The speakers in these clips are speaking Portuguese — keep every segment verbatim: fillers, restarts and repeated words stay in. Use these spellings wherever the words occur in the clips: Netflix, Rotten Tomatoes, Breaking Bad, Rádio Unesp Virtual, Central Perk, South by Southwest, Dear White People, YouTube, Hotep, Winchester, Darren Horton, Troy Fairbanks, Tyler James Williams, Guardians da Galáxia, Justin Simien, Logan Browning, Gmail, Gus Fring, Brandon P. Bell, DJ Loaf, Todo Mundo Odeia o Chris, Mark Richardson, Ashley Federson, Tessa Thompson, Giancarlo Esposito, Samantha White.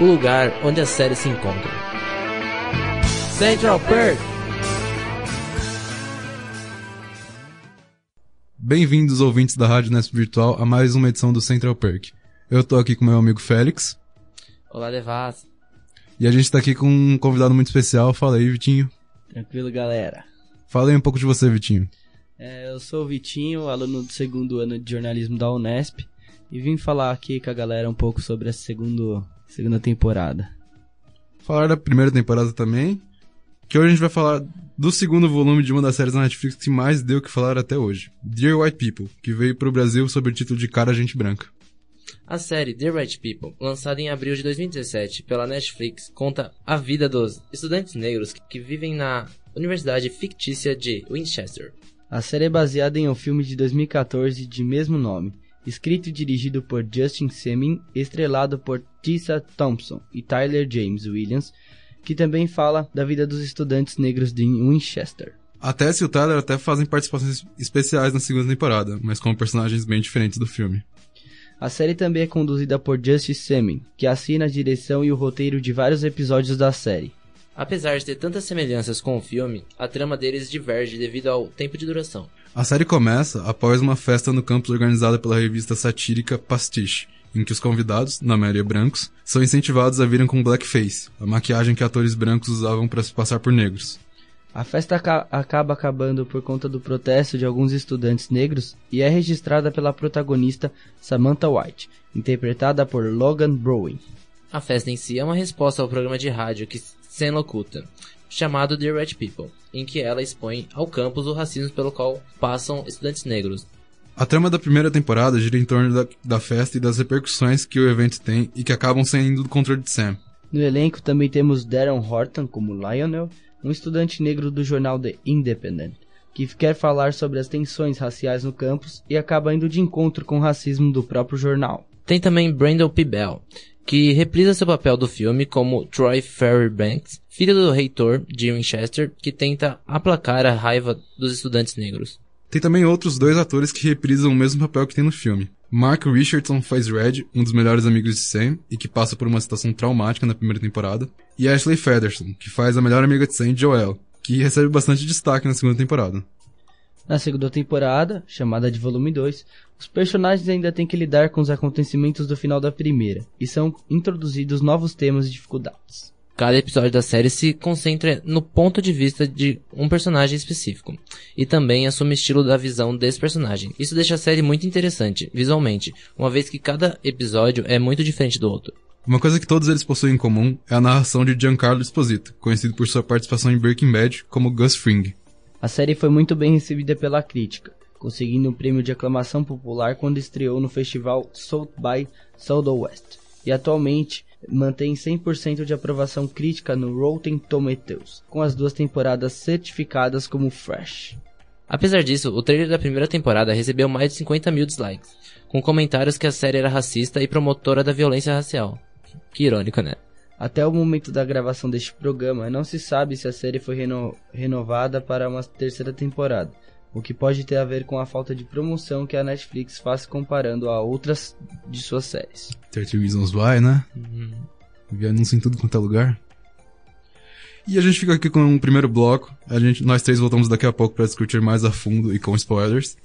o lugar onde as séries se encontram. Central Perk! Bem-vindos, ouvintes da Rádio Unesp Virtual, a mais uma edição do Central Perk. Eu tô aqui com meu amigo Félix. Olá, Devas. E a gente tá aqui com um convidado muito especial. Fala aí, Vitinho. Tranquilo, galera. Fala aí um pouco de você, Vitinho. É, eu sou o Vitinho, aluno do segundo ano de jornalismo da Unesp, e vim falar aqui com a galera um pouco sobre a segundo, segunda temporada. Falar da primeira temporada também, que hoje a gente vai falar do segundo volume de uma das séries da Netflix que mais deu o que falar até hoje, Dear White People, que veio pro Brasil sob o título de Cara Gente Branca. A série Dear White People, lançada em abril de dois mil e dezessete pela Netflix, conta a vida dos estudantes negros que vivem na Universidade Fictícia de Winchester. A série é baseada em um filme de dois mil e catorze de mesmo nome, escrito e dirigido por Justin Simien, estrelado por Tessa Thompson e Tyler James Williams, que também fala da vida dos estudantes negros de Winchester. A Tessa e o Tyler até fazem participações especiais na segunda temporada, mas com personagens bem diferentes do filme. A série também é conduzida por Justin Simien, que assina a direção e o roteiro de vários episódios da série. Apesar de ter tantas semelhanças com o filme, a trama deles diverge devido ao tempo de duração. A série começa após uma festa no campus organizada pela revista satírica Pastiche, em que os convidados, na maioria brancos, são incentivados a virem com blackface, a maquiagem que atores brancos usavam para se passar por negros. A festa aca- acaba acabando por conta do protesto de alguns estudantes negros e é registrada pela protagonista Samantha White, interpretada por Logan Browning. A festa em si é uma resposta ao programa de rádio que Senna oculta, chamado The Red People, em que ela expõe ao campus o racismo pelo qual passam estudantes negros. A trama da primeira temporada gira em torno da, da festa e das repercussões que o evento tem e que acabam saindo do controle de Sam. No elenco também temos Darren Horton como Lionel, um estudante negro do jornal The Independent, que quer falar sobre as tensões raciais no campus e acaba indo de encontro com o racismo do próprio jornal. Tem também Brandon P. Bell, que reprisa seu papel do filme como Troy Fairbanks, filho do reitor de Winchester, que tenta aplacar a raiva dos estudantes negros. Tem também outros dois atores que reprisam o mesmo papel que tem no filme. Mark Richardson faz Red, um dos melhores amigos de Sam, e que passa por uma situação traumática na primeira temporada. E Ashley Federson, que faz a melhor amiga de Sam, Joelle, que recebe bastante destaque na segunda temporada. Na segunda temporada, chamada de volume dois, os personagens ainda têm que lidar com os acontecimentos do final da primeira, e são introduzidos novos temas e dificuldades. Cada episódio da série se concentra no ponto de vista de um personagem específico, e também assume estilo da visão desse personagem. Isso deixa a série muito interessante, visualmente, uma vez que cada episódio é muito diferente do outro. Uma coisa que todos eles possuem em comum é a narração de Giancarlo Esposito, conhecido por sua participação em Breaking Bad como Gus Fring. A série foi muito bem recebida pela crítica, conseguindo um prêmio de aclamação popular quando estreou no festival South by Southwest, e atualmente mantém cem por cento de aprovação crítica no Rotten Tomatoes, com as duas temporadas certificadas como fresh. Apesar disso, o trailer da primeira temporada recebeu mais de cinquenta mil dislikes, com comentários que a série era racista e promotora da violência racial. Que irônico, né? Até o momento da gravação deste programa, não se sabe se a série foi reno- renovada para uma terceira temporada, o que pode ter a ver com a falta de promoção que a Netflix faz comparando a outras de suas séries. trinta Reasons Why, né? Uhum. Vi anúncio em tudo quanto é lugar. E a gente fica aqui com o primeiro bloco. A gente, nós três voltamos daqui a pouco para discutir mais a fundo e com spoilers.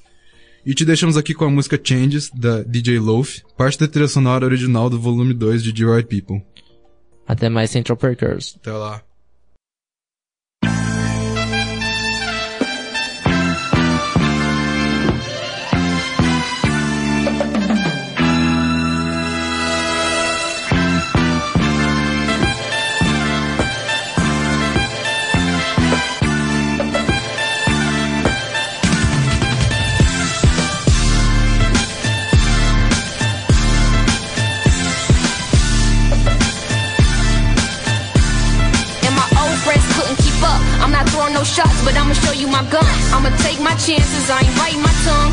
E te deixamos aqui com a música Changes, da D J Loaf, parte da trilha sonora original do volume dois de Dear White People. Até mais, Central Perkers. Até lá. Shots, but I'ma show you my gun. I'ma take my chances, I ain't biting my tongue.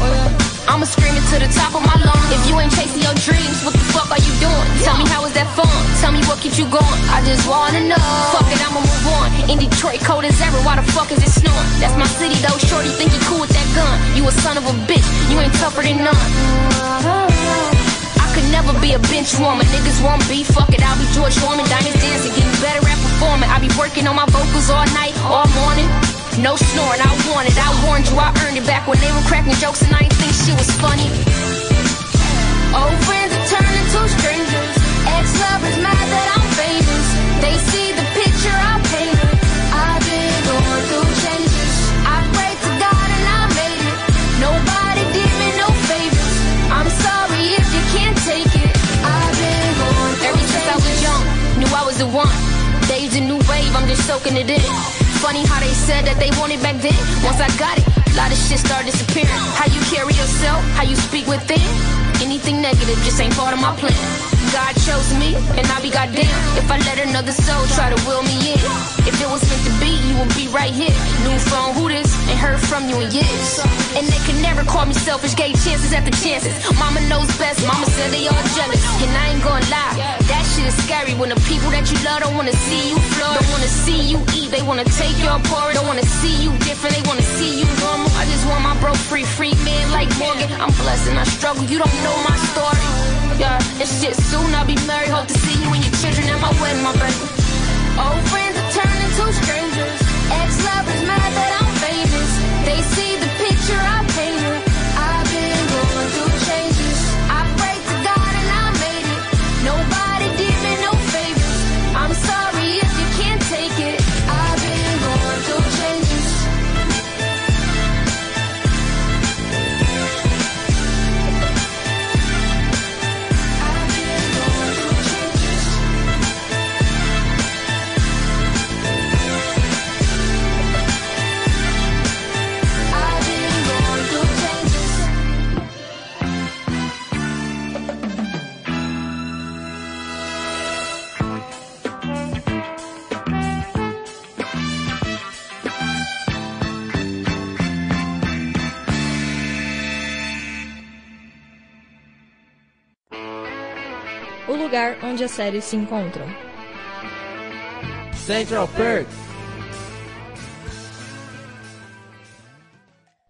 I'ma scream it to the top of my lungs. If you ain't chasing your dreams, what the fuck are you doing? Tell me how is that fun? Tell me what keeps you going? I just wanna know. Fuck it, I'ma move on. In Detroit, cold as ever, why the fuck is it snowing? That's my city though, shorty think you cool with that gun. You a son of a bitch, you ain't tougher than none. I could never be a bench warmer. Niggas want beef, fuck it, I'll be George Foreman. Diners dancing, getting better at performing. I be working on my vocals all night, all morning. No snoring, I want it, I warned you, I earned it. Back when they were cracking jokes and I didn't think shit was funny. Old friends are turning to strangers. Ex-lovers mad that I'm famous. They see the picture I painted. I've been going through changes. I prayed to God and I made it. Nobody did me no favors. I'm sorry if you can't take it. I've been going through Every changes. Since I was young, knew I was the one. Days a new wave, I'm just soaking it in. Funny how they said that they wanted back then. Once I got it, a lot of shit started disappearing. How you carry yourself, how you speak within. Anything negative just ain't part of my plan. God chose me, and I be goddamn if I let another soul try to will me in. If it was meant to be, you would be right here. New phone, who this? Ain't heard from you in years. And they can never call me selfish, gave chances after chances. Mama knows best, mama said they all jealous. And I ain't gonna lie, that shit is scary. When the people that you love don't wanna see you flawed, don't wanna see you eat, they wanna take your part. Don't wanna see you different, they wanna see you normal. I just want my broke free, free man like Morgan. I'm blessed and I struggle, you don't know my story. Yeah, it's shit soon, I'll be married. Hope to see you and your children at my wedding, my baby. Old friends are turning to strangers. Ex-lovers mad that I'm famous. They see the picture I painted. I've been going through changes. I prayed to God and I made it. Nobody did me no favors. I'm sorry if you can't take it. I've been going through changes. Lugar onde as séries se encontram. Central Perk.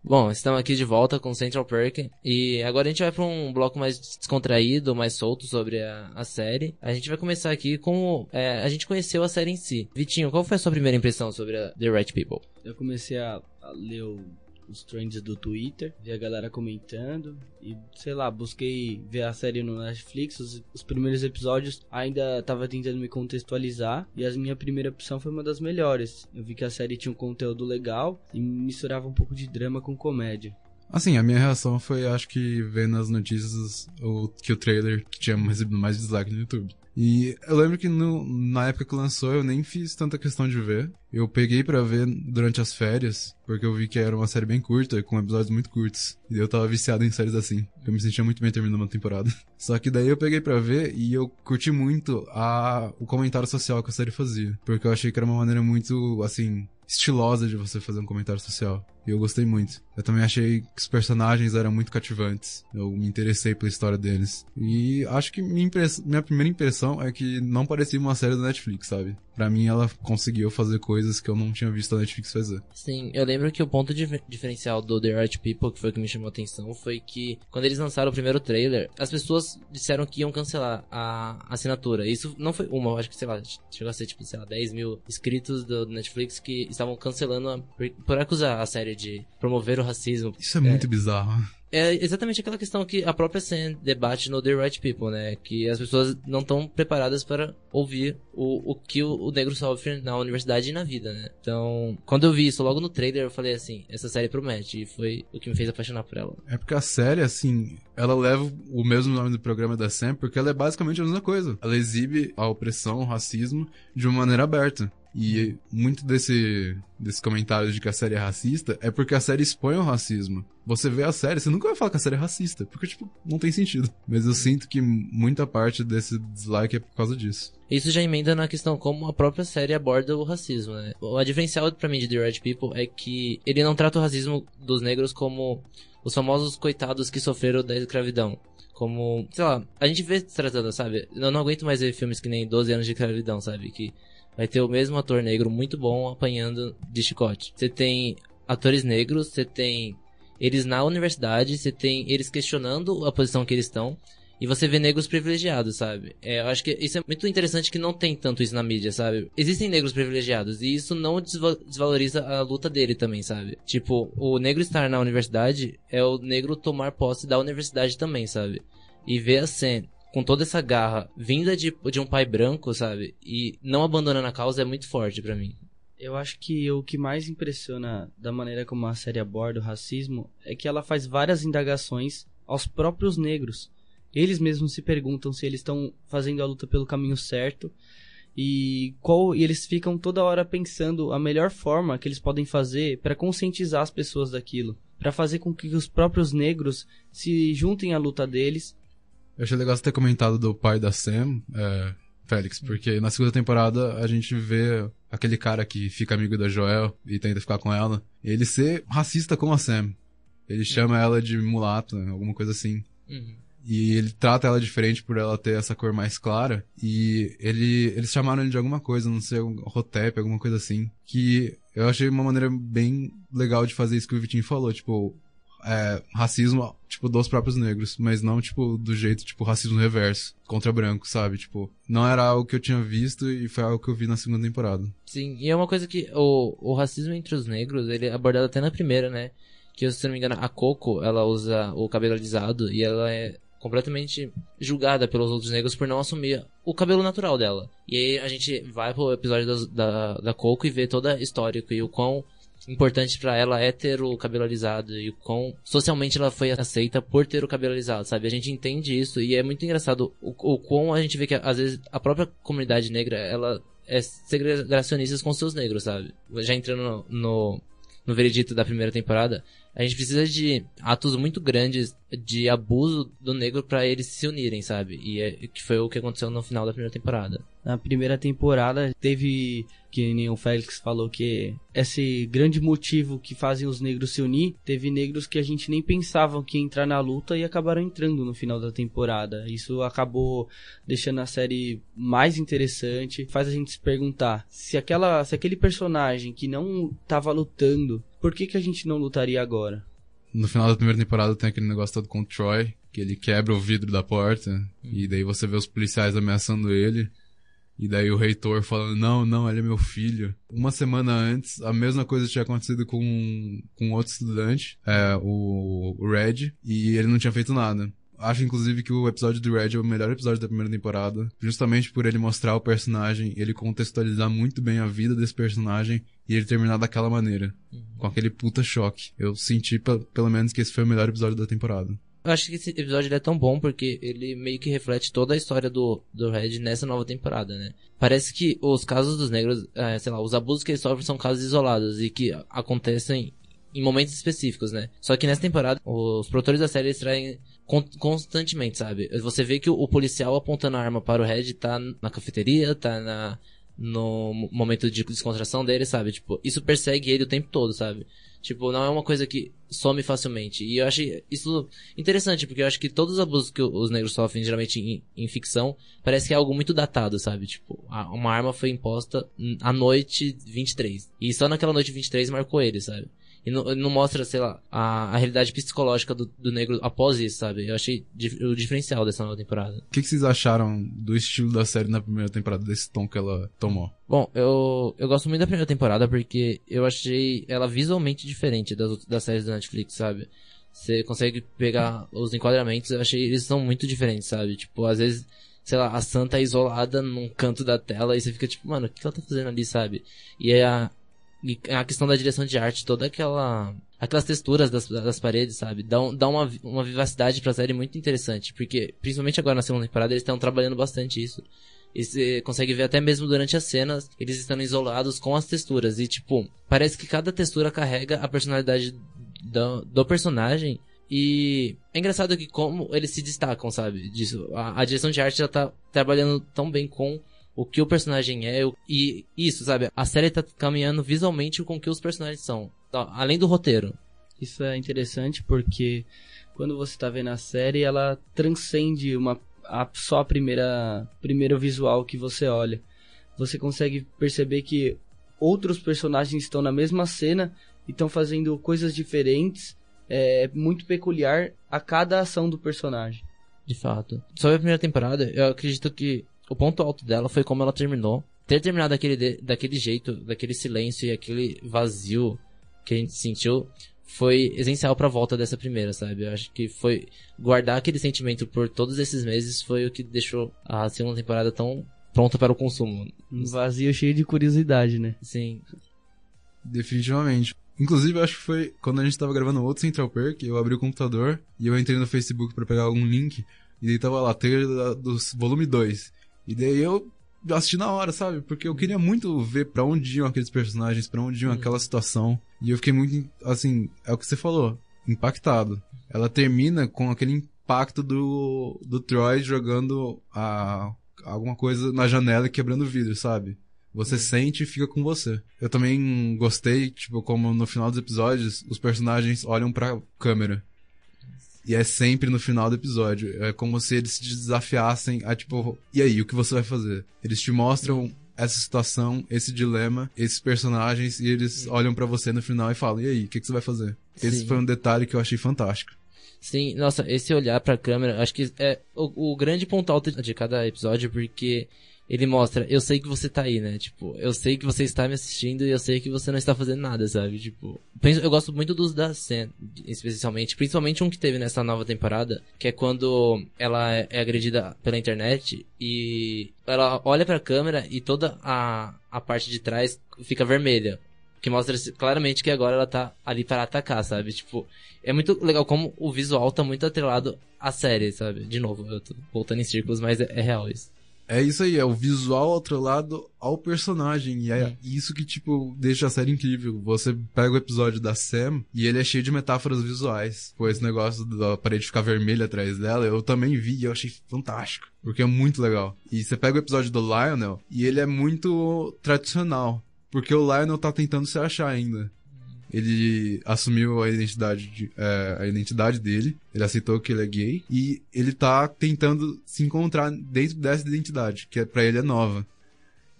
Bom, estamos aqui de volta com Central Perk e agora a gente vai para um bloco mais descontraído, mais solto sobre a, a série. A gente vai começar aqui com é, a gente conheceu a série em si. Vitinho, qual foi a sua primeira impressão sobre a The Right People? Eu comecei a, a ler o os trends do Twitter, vi a galera comentando e, sei lá, busquei ver a série no Netflix. Os, os primeiros episódios ainda tava tentando me contextualizar e a minha primeira opção foi uma das melhores. Eu vi que a série tinha um conteúdo legal e misturava um pouco de drama com comédia. Assim, a minha reação foi, acho que, ver nas notícias o, que o trailer tinha recebido mais dislike no YouTube. E eu lembro que no, na época que lançou eu nem fiz tanta questão de ver. Eu peguei pra ver durante as férias, porque eu vi que era uma série bem curta, com episódios muito curtos. E eu tava viciado em séries assim. Eu me sentia muito bem terminando uma temporada. Só que daí eu peguei pra ver e eu curti muito a, o comentário social que a série fazia. Porque eu achei que era uma maneira muito, assim, estilosa de você fazer um comentário social. E eu gostei muito. Eu também achei que os personagens eram muito cativantes. Eu me interessei pela história deles. E acho que minha, impress... minha primeira impressão é que não parecia uma série da Netflix, sabe? Pra mim, ela conseguiu fazer coisas que eu não tinha visto a Netflix fazer. Sim, eu lembro que o ponto dif- diferencial do The Right People, que foi o que me chamou a atenção, foi que quando eles lançaram o primeiro trailer, as pessoas disseram que iam cancelar a assinatura. Isso não foi uma, eu acho que, sei lá, chegou a ser, tipo, sei lá, dez mil inscritos do Netflix que estavam cancelando a, por, por acusar a série de promover o racismo. Isso é muito é, bizarro. É exatamente aquela questão que a própria Sam debate no The Right People, né? Que as pessoas não estão preparadas para ouvir o, o que o, o negro sofre na universidade e na vida, né? Então, quando eu vi isso logo no trailer, eu falei assim, essa série promete. E foi o que me fez apaixonar por ela. É porque a série, assim, ela leva o mesmo nome do programa da Sam, porque ela é basicamente a mesma coisa. Ela exibe a opressão, o racismo, de uma maneira aberta. E muito desse, desse comentário de que a série é racista é porque a série expõe o racismo. Você vê a série, você nunca vai falar que a série é racista, porque, tipo, não tem sentido. Mas eu sinto que muita parte desse dislike é por causa disso. Isso já emenda na questão como a própria série aborda o racismo, né? O diferencial pra mim de The Right People é que ele não trata o racismo dos negros como os famosos coitados que sofreram da escravidão. Como, sei lá, a gente vê se tratando, sabe? Eu não aguento mais ver filmes que nem doze anos de escravidão, sabe? Que vai ter o mesmo ator negro muito bom apanhando de chicote. Você tem atores negros, você tem eles na universidade, você tem eles questionando a posição que eles estão. E você vê negros privilegiados, sabe? É, eu acho que isso é muito interessante, que não tem tanto isso na mídia, sabe? Existem negros privilegiados e isso não desvaloriza a luta dele também, sabe? Tipo, o negro estar na universidade é o negro tomar posse da universidade também, sabe? E ver a cena com toda essa garra vinda de, de um pai branco, sabe? E não abandonando a causa é muito forte pra mim. Eu acho que o que mais impressiona da maneira como a série aborda o racismo é que ela faz várias indagações aos próprios negros. Eles mesmos se perguntam se eles estão fazendo a luta pelo caminho certo e qual, e eles ficam toda hora pensando a melhor forma que eles podem fazer para conscientizar as pessoas daquilo, para fazer com que os próprios negros se juntem à luta deles. Eu achei legal você ter comentado do pai da Sam, é, Félix, porque na segunda temporada a gente vê aquele cara que fica amigo da Joel e tenta ficar com ela, ele ser racista com a Sam. Ele chama ela de mulata, alguma coisa assim. Uhum. E ele trata ela diferente por ela ter essa cor mais clara. E ele, eles chamaram ele de alguma coisa, não sei, um Hotep, alguma coisa assim. Que eu achei uma maneira bem legal de fazer isso que o Vitinho falou. Tipo, é, racismo, tipo, dos próprios negros. Mas não, tipo, do jeito, tipo, racismo reverso. Contra branco, sabe? Tipo, não era algo que eu tinha visto e foi algo que eu vi na segunda temporada. Sim, e é uma coisa que o, o racismo entre os negros, ele é abordado até na primeira, né? Que, se não me engano, a Coco, ela usa o cabelo alisado e ela é completamente julgada pelos outros negros por não assumir o cabelo natural dela. E aí a gente vai pro episódio das, da, da Coco e vê toda a história e o quão importante pra ela é ter o cabelo alisado e o quão socialmente ela foi aceita por ter o cabelo alisado, sabe? A gente entende isso e é muito engraçado o, o quão a gente vê que às vezes a própria comunidade negra, ela é segregacionista com seus negros, sabe? Já entrando no, no, no veredito da primeira temporada, a gente precisa de atos muito grandes de abuso do negro pra eles se unirem, sabe? E é, que foi o que aconteceu no final da primeira temporada. Na primeira temporada teve, que nem o Félix falou, que esse grande motivo que fazem os negros se unir, teve negros que a gente nem pensavam que ia entrar na luta e acabaram entrando no final da temporada. Isso acabou deixando a série mais interessante, faz a gente se perguntar se, aquela, se aquele personagem que não tava lutando, por que que a gente não lutaria agora? No final da primeira temporada tem aquele negócio todo com o Troy, que ele quebra o vidro da porta, hum. e daí você vê os policiais ameaçando ele, e daí o reitor falando, não, não, ele é meu filho. Uma semana antes, a mesma coisa tinha acontecido com, com outro estudante, é, o, o Red, e ele não tinha feito nada. Acho, inclusive, que o episódio do Red é o melhor episódio da primeira temporada, justamente por ele mostrar o personagem, ele contextualizar muito bem a vida desse personagem, e ele terminar daquela maneira, uhum. com aquele puta choque. Eu senti, p- pelo menos, que esse foi o melhor episódio da temporada. Eu acho que esse episódio ele é tão bom porque ele meio que reflete toda a história do, do Red nessa nova temporada, né? Parece que os casos dos negros, é, sei lá, os abusos que eles sofrem são casos isolados e que acontecem em momentos específicos, né? Só que nessa temporada, os produtores da série extraem constantemente, sabe? Você vê que o policial apontando a arma para o Red tá na cafeteria, tá na... no momento de descontração dele, sabe? Tipo, isso persegue ele o tempo todo, sabe? Tipo, não é uma coisa que some facilmente. E eu achei isso interessante, porque eu acho que todos os abusos que os negros sofrem, geralmente em, em ficção, parece que é algo muito datado, sabe? Tipo, a, uma arma foi imposta à noite vinte e três. E só naquela noite vinte e três marcou ele, sabe? E não, não mostra, sei lá, a, a realidade psicológica do, do negro após isso, sabe? Eu achei dif- o diferencial dessa nova temporada. O que, que vocês acharam do estilo da série na primeira temporada, desse tom que ela tomou? Bom, eu, eu gosto muito da primeira temporada porque eu achei ela visualmente diferente das, das séries da Netflix, sabe? Você consegue pegar os enquadramentos, eu achei eles são muito diferentes, sabe? Tipo, às vezes, sei lá, a Sam tá isolada num canto da tela e você fica tipo, mano, o que ela tá fazendo ali, sabe? E é a... E a questão da direção de arte, toda aquela... Aquelas texturas das, das paredes, sabe? Dá, um, dá uma, uma vivacidade pra série muito interessante. Porque, principalmente agora na segunda temporada, eles estão trabalhando bastante isso. E você consegue ver até mesmo durante as cenas, eles estando isolados com as texturas. E, tipo, parece que cada textura carrega a personalidade do, do personagem. E é engraçado que como eles se destacam, sabe? Disso. A, a direção de arte já tá trabalhando tão bem com... o que o personagem é, e isso, sabe? A série tá caminhando visualmente com o que os personagens são, além do roteiro. Isso é interessante porque quando você tá vendo a série, ela transcende uma, a, só a primeira primeiro visual que você olha. Você consegue perceber que outros personagens estão na mesma cena e estão fazendo coisas diferentes, é muito peculiar a cada ação do personagem. de fato. Sobre a primeira temporada, eu acredito que o ponto alto dela foi como ela terminou. Ter terminado daquele, de, daquele jeito, daquele silêncio e aquele vazio que a gente sentiu, foi essencial pra volta dessa primeira, sabe? Eu acho que foi... guardar aquele sentimento por todos esses meses foi o que deixou a segunda temporada tão pronta para o consumo. Um vazio cheio de curiosidade, né? Sim. Definitivamente. Inclusive, eu acho que foi quando a gente tava gravando outro Central Perk, eu abri o computador e eu entrei no Facebook pra pegar algum link, e daí tava lá, trailer do volume dois. E daí eu... assisti na hora, sabe? Porque eu queria muito ver pra onde iam aqueles personagens, pra onde iam uhum. aquela situação. E eu fiquei muito, assim, é o que você falou, impactado. Ela termina com aquele impacto do, do Troy jogando a, alguma coisa na janela e quebrando o vidro, sabe? Você uhum. sente e fica com você. Eu também gostei, tipo, como no final dos episódios, os personagens olham pra câmera. E é sempre no final do episódio. É como se eles te desafiassem a, tipo... E aí, o que você vai fazer? Eles te mostram essa situação, esse dilema, esses personagens, e eles olham pra você no final e falam, e aí, o que, que você vai fazer? Sim. Esse foi um detalhe que eu achei fantástico. Sim, nossa, esse olhar pra câmera, acho que é o, o grande ponto alto de cada episódio, porque... ele mostra, eu sei que você tá aí, né? Tipo, eu sei que você está me assistindo e eu sei que você não está fazendo nada, sabe? Tipo, eu gosto muito dos da Sam, especialmente, principalmente um que teve nessa nova temporada, que é quando ela é agredida pela internet e ela olha pra câmera e toda a, a parte de trás fica vermelha. Que mostra claramente que agora ela tá ali para atacar, sabe? Tipo, é muito legal como o visual tá muito atrelado à série, sabe? De novo, eu tô voltando em círculos, mas é, é real isso. É isso aí, é o visual atrelado ao personagem, e é isso que, tipo, deixa a série incrível. Você pega o episódio da Sam, e ele é cheio de metáforas visuais. Pô, esse negócio da parede ficar vermelha atrás dela, eu também vi e eu achei fantástico, porque é muito legal. E você pega o episódio do Lionel, e ele é muito tradicional, porque o Lionel tá tentando se achar ainda. Ele assumiu a identidade, de, é, a identidade dele, ele aceitou que ele é gay, e ele tá tentando se encontrar dentro dessa identidade, que é, pra ele é nova.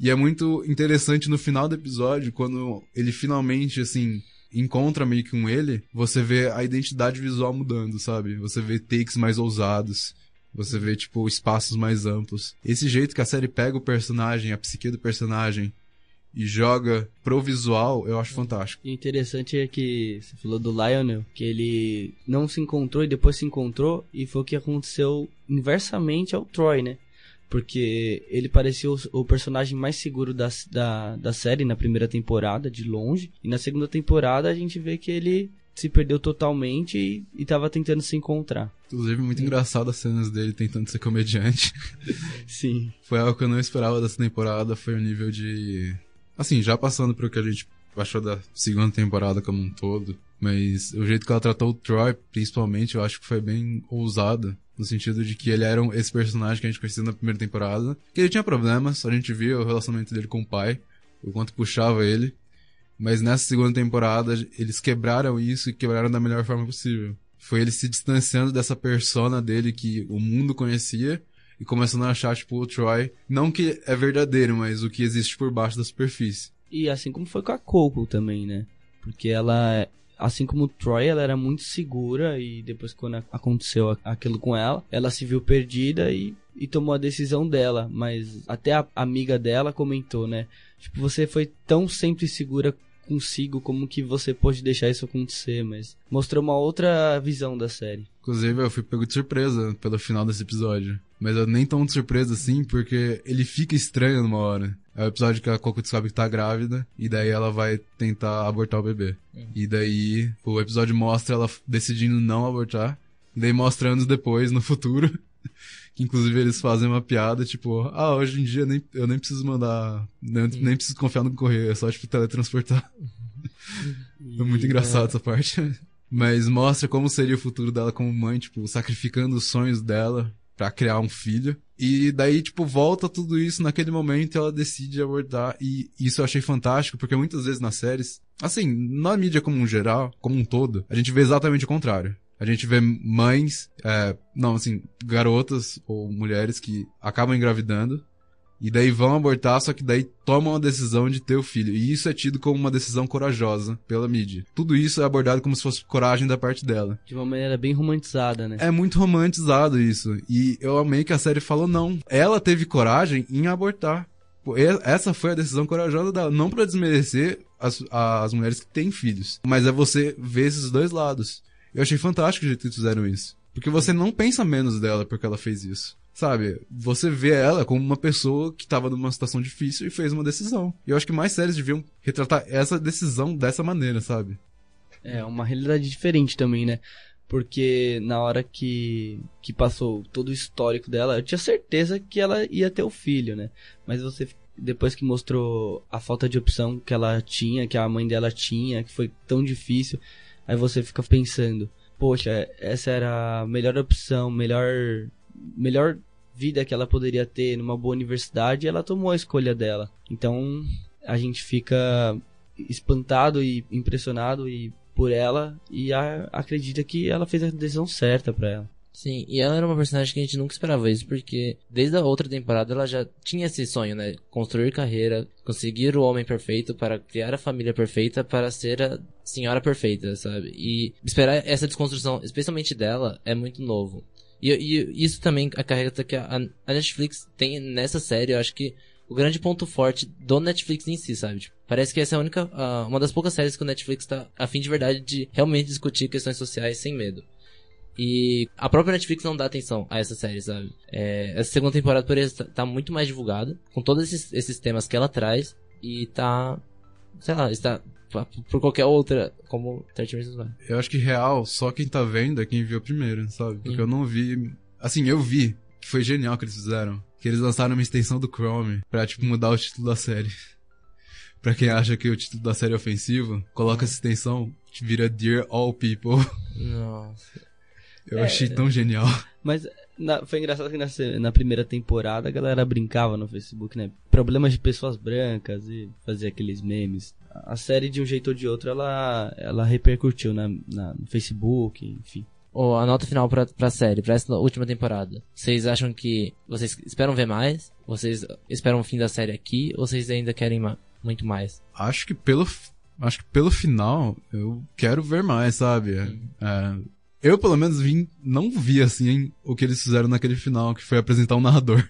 E é muito interessante no final do episódio, quando ele finalmente, assim, encontra meio que um ele, você vê a identidade visual mudando, sabe? Você vê takes mais ousados, você vê, tipo, espaços mais amplos. Esse jeito que a série pega o personagem, a psique do personagem, e joga pro visual, eu acho fantástico. E interessante é que você falou do Lionel, que ele não se encontrou e depois se encontrou, e foi o que aconteceu inversamente ao Troy, né? Porque ele parecia o, o personagem mais seguro da, da, da série na primeira temporada, de longe, e na segunda temporada a gente vê que ele se perdeu totalmente e, e tava tentando se encontrar. Inclusive, muito engraçado as cenas dele tentando ser comediante. Sim. Foi algo que eu não esperava dessa temporada, foi o nível de... Assim, já passando pro que a gente achou da segunda temporada como um todo, mas o jeito que ela tratou o Troy, principalmente, eu acho que foi bem ousada, no sentido de que ele era um, esse personagem que a gente conhecia na primeira temporada, que ele tinha problemas, a gente via o relacionamento dele com o pai, o quanto puxava ele, mas nessa segunda temporada eles quebraram isso e quebraram da melhor forma possível. Foi ele se distanciando dessa persona dele que o mundo conhecia, e começando a achar, tipo, o Troy, não que é verdadeiro, mas o que existe por baixo da superfície. E assim como foi com a Coco também, né? Porque ela, assim como o Troy, ela era muito segura, e depois quando aconteceu aquilo com ela, ela se viu perdida e, e tomou a decisão dela. Mas até a amiga dela comentou, né? Tipo, você foi tão sempre segura consigo, como que você pode deixar isso acontecer, mas mostrou uma outra visão da série. Inclusive, eu fui pego de surpresa pelo final desse episódio. Mas eu nem tão de surpresa assim, porque ele fica estranho numa hora. É o episódio que a Coco descobre que tá grávida, e daí ela vai tentar abortar o bebê. É. E daí o episódio mostra ela decidindo não abortar, e daí mostra anos depois, no futuro, que inclusive eles fazem uma piada, tipo, ah, hoje em dia nem, eu nem preciso mandar, nem, nem preciso confiar no correio, é só, tipo, teletransportar. E... é muito engraçado é. essa parte. Mas mostra como seria o futuro dela como mãe, tipo, sacrificando os sonhos dela pra criar um filho. E daí, tipo, volta tudo isso naquele momento, ela decide abortar. E isso eu achei fantástico, porque muitas vezes nas séries, assim, na mídia como um geral, como um todo, a gente vê exatamente o contrário. A gente vê mães, é, não, assim, garotas ou mulheres que acabam engravidando, E daí vão abortar, só que daí tomam a decisão de ter o filho. E isso é tido como uma decisão corajosa pela mídia. Tudo isso é abordado como se fosse coragem da parte dela. De uma maneira bem romantizada, né? É muito romantizado isso. E eu amei que a série falou não. Ela teve coragem em abortar. Essa foi a decisão corajosa dela. Não pra desmerecer as, as mulheres que têm filhos. Mas é você ver esses dois lados. Eu achei fantástico o jeito que eles fizeram isso. Porque você não pensa menos dela porque ela fez isso. Sabe, você vê ela como uma pessoa que estava numa situação difícil e fez uma decisão. E eu acho que mais séries deviam retratar essa decisão dessa maneira, sabe? É, uma realidade diferente também, né? Porque na hora que, que passou todo o histórico dela, eu tinha certeza que ela ia ter o filho, né? Mas você, depois que mostrou a falta de opção que ela tinha, que a mãe dela tinha, que foi tão difícil, aí você fica pensando, poxa, essa era a melhor opção, melhor... melhor vida que ela poderia ter numa boa universidade, ela tomou a escolha dela. Então, a gente fica espantado e impressionado e, por ela e a, acredita que ela fez a decisão certa pra ela. Sim, e ela era uma personagem que a gente nunca esperava isso, porque desde a outra temporada ela já tinha esse sonho, né? Construir carreira, conseguir o homem perfeito para criar a família perfeita, para ser a senhora perfeita, sabe? E esperar essa desconstrução, especialmente dela, é muito novo. E, e isso também acarreta que a, a Netflix tem nessa série, eu acho que o grande ponto forte do Netflix em si, sabe? Tipo, parece que essa é a única, uh, uma das poucas séries que o Netflix tá a fim de verdade de realmente discutir questões sociais sem medo. E a própria Netflix não dá atenção a essa série, sabe? É, essa segunda temporada, por exemplo, tá muito mais divulgada, com todos esses, esses temas que ela traz, e tá, sei lá, está... por qualquer outra, como trinta minutos. Eu acho que real, só quem tá vendo é quem viu primeiro, sabe? Porque uhum. eu não vi... Assim, eu vi, que foi genial que eles fizeram. Que eles lançaram uma extensão do Chrome pra, tipo, mudar o título da série. Pra quem acha que o título da série é ofensivo, coloca essa extensão, vira Dear All People. Nossa. Eu é, achei tão genial. Mas... Na, foi engraçado que na, na primeira temporada a galera brincava no Facebook, né? Problemas de pessoas brancas e fazia aqueles memes. A, a série, de um jeito ou de outro, ela, ela repercutiu na, na, no Facebook, enfim. Oh, a nota final pra, pra série, pra essa última temporada. Vocês acham que... Vocês esperam ver mais? Vocês esperam o fim da série aqui? Ou vocês ainda querem ma- muito mais? Acho que pelo... Acho que pelo final eu quero ver mais, sabe? Hum. É... Eu, pelo menos, vim, não vi, assim, hein, o que eles fizeram naquele final, que foi apresentar um narrador.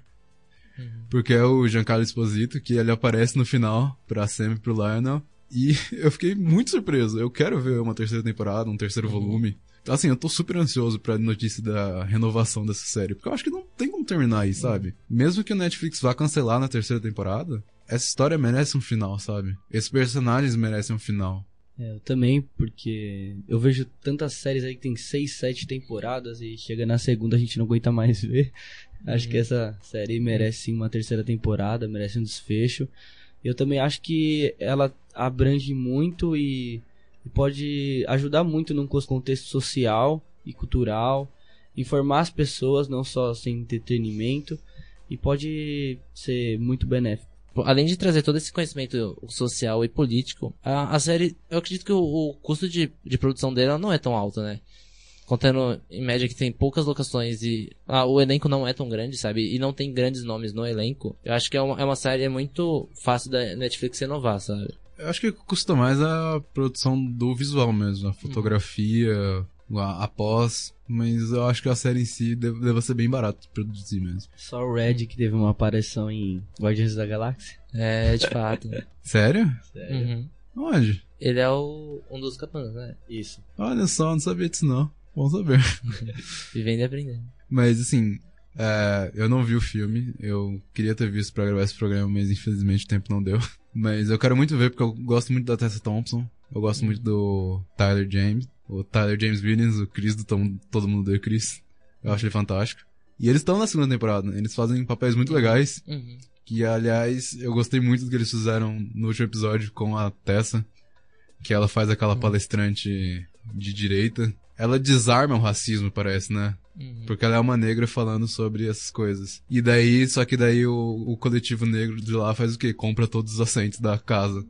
Uhum. Porque é o Giancarlo Esposito, que ele aparece no final, pra Sam e pro Lionel. E eu fiquei muito surpreso. Eu quero ver uma terceira temporada, um terceiro uhum. volume. Assim, eu tô super ansioso pra notícia da renovação dessa série. Porque eu acho que não tem como terminar aí, uhum. sabe? Mesmo que o Netflix vá cancelar na terceira temporada, essa história merece um final, sabe? Esses personagens merecem um final. É, eu também, porque eu vejo tantas séries aí que tem seis, sete temporadas e chega na segunda a gente não aguenta mais ver. Uhum. Acho que essa série merece sim uma terceira temporada, merece um desfecho. Eu também acho que ela abrange muito e pode ajudar muito num contexto social e cultural, informar as pessoas, não só sem entretenimento, e pode ser muito benéfico. Além de trazer todo esse conhecimento social e político, a, a série, eu acredito que o, o custo de, de produção dela não é tão alto, né? Contando, em média, que tem poucas locações e ah, o elenco não é tão grande, sabe? E não tem grandes nomes no elenco. Eu acho que é uma, é uma série muito fácil da Netflix renovar, sabe? Eu acho que custa mais a produção do visual mesmo, a fotografia, a, a pós... Mas eu acho que a série em si deve, deve ser bem barata de produzir mesmo. Só o Red que teve uma aparição em Guardians da Galáxia. É, de fato. Sério? Sério. Uhum. Onde? Ele é o, um dos capãs, né? Isso. Olha só, não sabia disso não. Bom saber. Vivendo e aprendendo. Mas assim, é, eu não vi o filme. Eu queria ter visto pra gravar esse programa, mas infelizmente o tempo não deu. Mas eu quero muito ver porque eu gosto muito da Tessa Thompson. Eu gosto muito do Tyler James. O Tyler James Williams, o Chris do Tom, Todo Mundo Odeia o Chris. Eu acho ele fantástico. E eles estão na segunda temporada, né? Eles fazem papéis muito legais. Uhum. Que, aliás, eu gostei muito do que eles fizeram no último episódio com a Tessa. Que ela faz aquela uhum. palestrante de direita. Ela desarma o racismo, parece, né? Uhum. Porque ela é uma negra falando sobre essas coisas. E daí, só que daí o, o coletivo negro de lá faz o quê? Compra todos os assentos da casa.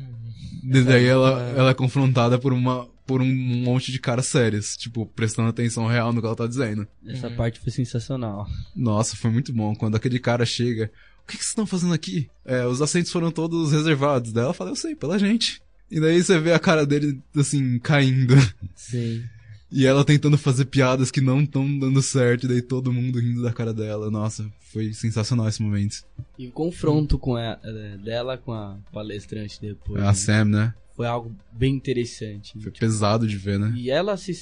Uhum. E daí ela, ela é confrontada por uma... por um monte de caras sérios, tipo, prestando atenção real no que ela tá dizendo. Essa uhum. parte foi sensacional. Nossa, foi muito bom. Quando aquele cara chega, o que, que vocês estão fazendo aqui? É, os assentos foram todos reservados. Daí ela fala, eu sei, pela gente. E daí você vê a cara dele, assim, caindo. Sim. E ela tentando fazer piadas que não estão dando certo, e daí todo mundo rindo da cara dela. Nossa, foi sensacional esse momento. E o confronto com a, dela com a palestrante depois. A né? Sam, né? Foi algo bem interessante. Foi tipo, pesado de ver, né? E ela se,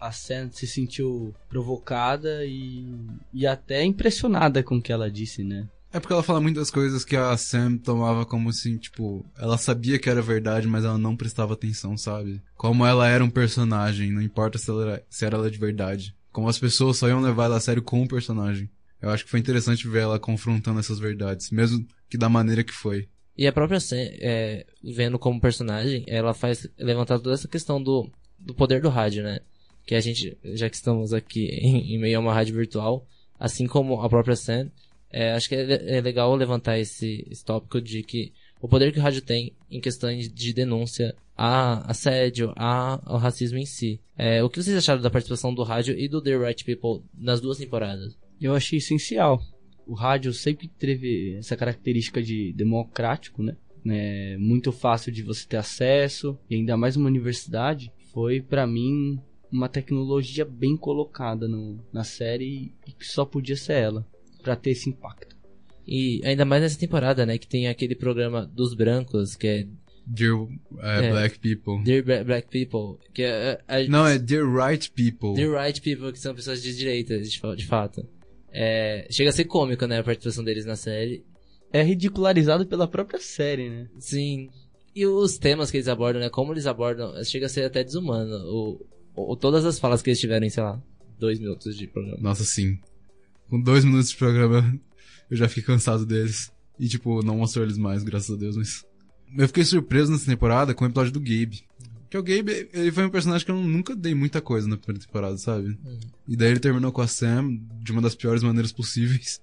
a Sam se sentiu provocada e, e até impressionada com o que ela disse, né? É porque ela fala muitas coisas que a Sam tomava como assim, tipo... Ela sabia que era verdade, mas ela não prestava atenção, sabe? Como ela era um personagem, não importa se ela era, se era ela de verdade. Como as pessoas só iam levar ela a sério com o personagem. Eu acho que foi interessante ver ela confrontando essas verdades, mesmo que da maneira que foi. E a própria Sam, é, vendo como personagem, ela faz levantar toda essa questão do, do poder do rádio, né? Que a gente, já que estamos aqui em, em meio a uma rádio virtual, assim como a própria Sam... É, acho que é legal levantar esse, esse tópico de que o poder que o rádio tem em questões de denúncia a assédio, a, ao racismo em si. É, o que vocês acharam da participação do rádio e do The Right People nas duas temporadas? Eu achei essencial. O rádio sempre teve essa característica de democrático, né? É muito fácil de você ter acesso, e ainda mais uma universidade. Foi, pra mim, uma tecnologia bem colocada no, na série e que só podia ser ela. Pra ter esse impacto. E ainda mais nessa temporada, né? Que tem aquele programa dos brancos, que é... Dear uh, é, Black People. Dear Bra- Black People. Que é, é, é, não, é Dear White People. Dear White People, que são pessoas de direita, de, de fato. É, chega a ser cômico, né? A participação deles na série. É ridicularizado pela própria série, né? Sim. E os temas que eles abordam, né? Como eles abordam, chega a ser até desumano. Ou, ou todas as falas que eles tiveram em, sei lá, dois minutos de programa. Nossa, sim. Com dois minutos de programa, eu já fiquei cansado deles. E, tipo, não mostrou eles mais, graças a Deus, mas... Eu fiquei surpreso nessa temporada com o episódio do Gabe. Porque o Gabe, ele foi um personagem que eu nunca dei muita coisa na primeira temporada, sabe? Uhum. E daí ele terminou com a Sam de uma das piores maneiras possíveis.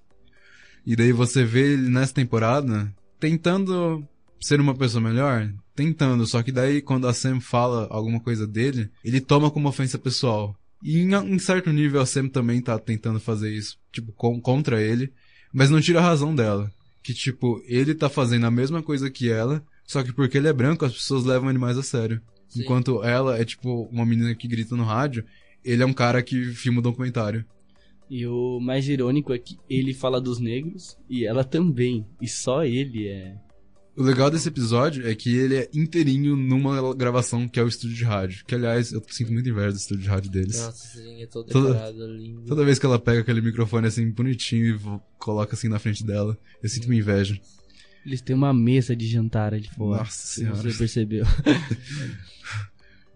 E daí você vê ele nessa temporada tentando ser uma pessoa melhor. Tentando, só que daí quando a Sam fala alguma coisa dele, ele toma como ofensa pessoal. E em, em certo nível a Sam também tá tentando fazer isso, tipo, com, contra ele, mas não tira a razão dela. Que, tipo, ele tá fazendo a mesma coisa que ela, só que porque ele é branco as pessoas levam ele mais a sério. Sim. Enquanto ela é, tipo, uma menina que grita no rádio, ele é um cara que filma um documentário. E o mais irônico é que ele fala dos negros e ela também, e só ele é... O legal desse episódio é que ele é inteirinho numa gravação que é o estúdio de rádio. Que, aliás, eu sinto muito inveja do estúdio de rádio deles. Nossa, sim, é todo decorado, lindo. Toda vez que ela pega aquele microfone assim, bonitinho, e coloca assim na frente dela, eu sinto uma inveja. Eles têm uma mesa de jantar ali fora. Nossa senhora. Você percebeu.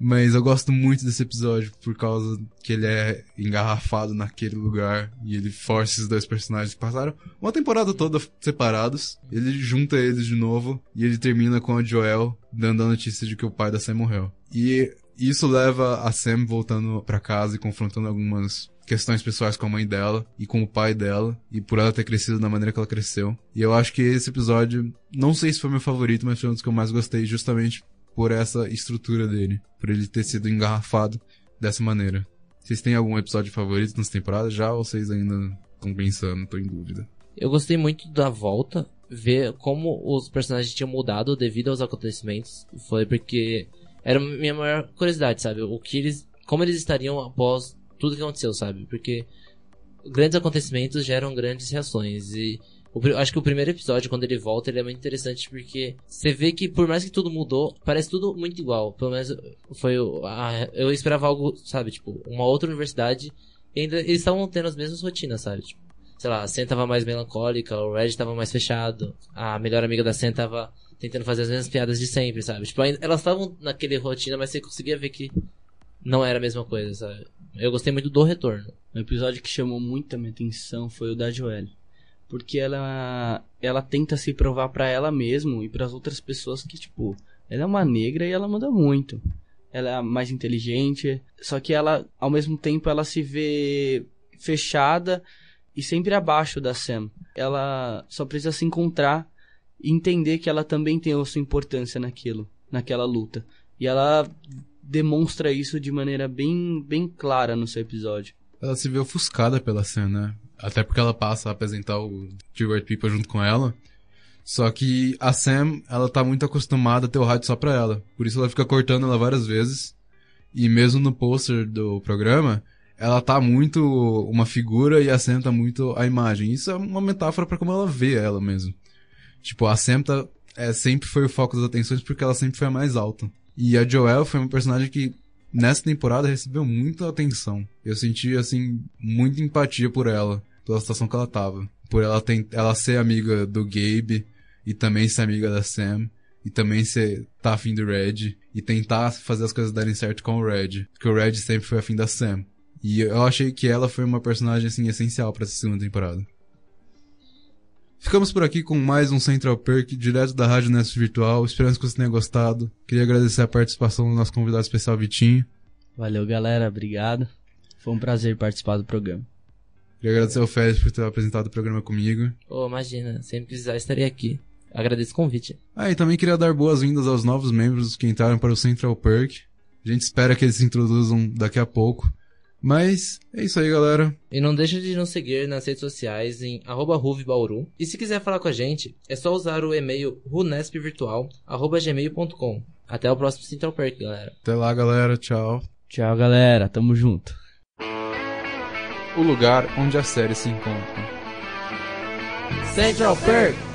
Mas eu gosto muito desse episódio por causa que ele é engarrafado naquele lugar e ele força esses dois personagens que passaram uma temporada toda separados. Ele junta eles de novo e ele termina com a Joelle dando a notícia de que o pai da Sam morreu. E isso leva a Sam voltando pra casa e confrontando algumas questões pessoais com a mãe dela e com o pai dela e por ela ter crescido da maneira que ela cresceu. E eu acho que esse episódio, não sei se foi meu favorito, mas foi um dos que eu mais gostei justamente por essa estrutura dele, por ele ter sido engarrafado dessa maneira. Vocês têm algum episódio favorito nessa temporada já ou vocês ainda estão pensando? Tô em dúvida. Eu gostei muito da volta, ver como os personagens tinham mudado devido aos acontecimentos. Foi porque era a minha maior curiosidade, sabe? O que eles, como eles estariam após tudo que aconteceu, sabe? Porque grandes acontecimentos geram grandes reações e... O, acho que o primeiro episódio, quando ele volta, ele é muito interessante porque você vê que por mais que tudo mudou, parece tudo muito igual. Pelo menos foi o, a, eu esperava algo, sabe, tipo, uma outra universidade e ainda eles estavam tendo as mesmas rotinas, sabe, tipo, sei lá, a Sam tava mais melancólica, o Red tava mais fechado, a melhor amiga da Sam tava tentando fazer as mesmas piadas de sempre, sabe, tipo, ainda, elas estavam naquele rotina, mas você conseguia ver que não era a mesma coisa, sabe. Eu gostei muito do retorno. Um episódio que chamou muito a minha atenção foi o da Joelle. Porque ela, ela tenta se provar pra ela mesma e pras outras pessoas que, tipo... Ela é uma negra e ela manda muito. Ela é mais inteligente. Só que ela, ao mesmo tempo, ela se vê fechada e sempre abaixo da Sam. Ela só precisa se encontrar e entender que ela também tem a sua importância naquilo, naquela luta. E ela demonstra isso de maneira bem, bem clara no seu episódio. Ela se vê ofuscada pela Sam, né? até porque ela passa a apresentar o Dear White People junto com ela. Só que a Sam, ela tá muito acostumada a ter o rádio só pra ela. Por isso ela fica cortando ela várias vezes. E mesmo no pôster do programa, ela tá muito uma figura e a Sam tá muito a imagem. Isso é uma metáfora pra como ela vê ela mesmo. Tipo, a Sam tá, é, sempre foi o foco das atenções porque ela sempre foi a mais alta. E a Joelle foi uma personagem que, nessa temporada, recebeu muita atenção. Eu senti, assim, muita empatia por ela, pela situação que ela tava. Por ela, tem, ela ser amiga do Gabe, e também ser amiga da Sam, e também ser tá afim do Red, e tentar fazer as coisas darem certo com o Red, porque o Red sempre foi afim da Sam. E eu achei que ela foi uma personagem, assim, essencial pra essa segunda temporada. Ficamos por aqui com mais um Central Perk, direto da Rádio Unesp Virtual. Esperamos que você tenha gostado. Queria agradecer a participação do nosso convidado especial, Vitinho. Valeu, galera. Obrigado. Foi um prazer participar do programa. Queria agradecer ao Félix por ter apresentado o programa comigo. Oh, imagina. Sempre que precisar, estarei aqui. Agradeço o convite. Ah, e também queria dar boas-vindas aos novos membros que entraram para o Central Perk. A gente espera que eles se introduzam daqui a pouco. Mas é isso aí, galera. E não deixa de nos seguir nas redes sociais em arroba ruve bauru. E se quiser falar com a gente, é só usar o e-mail runespvirtual arroba gmail ponto com. Até o próximo Central Perk, galera. Até lá, galera. Tchau. Tchau, galera. Tamo junto. O lugar onde as séries se encontram. Central Perk!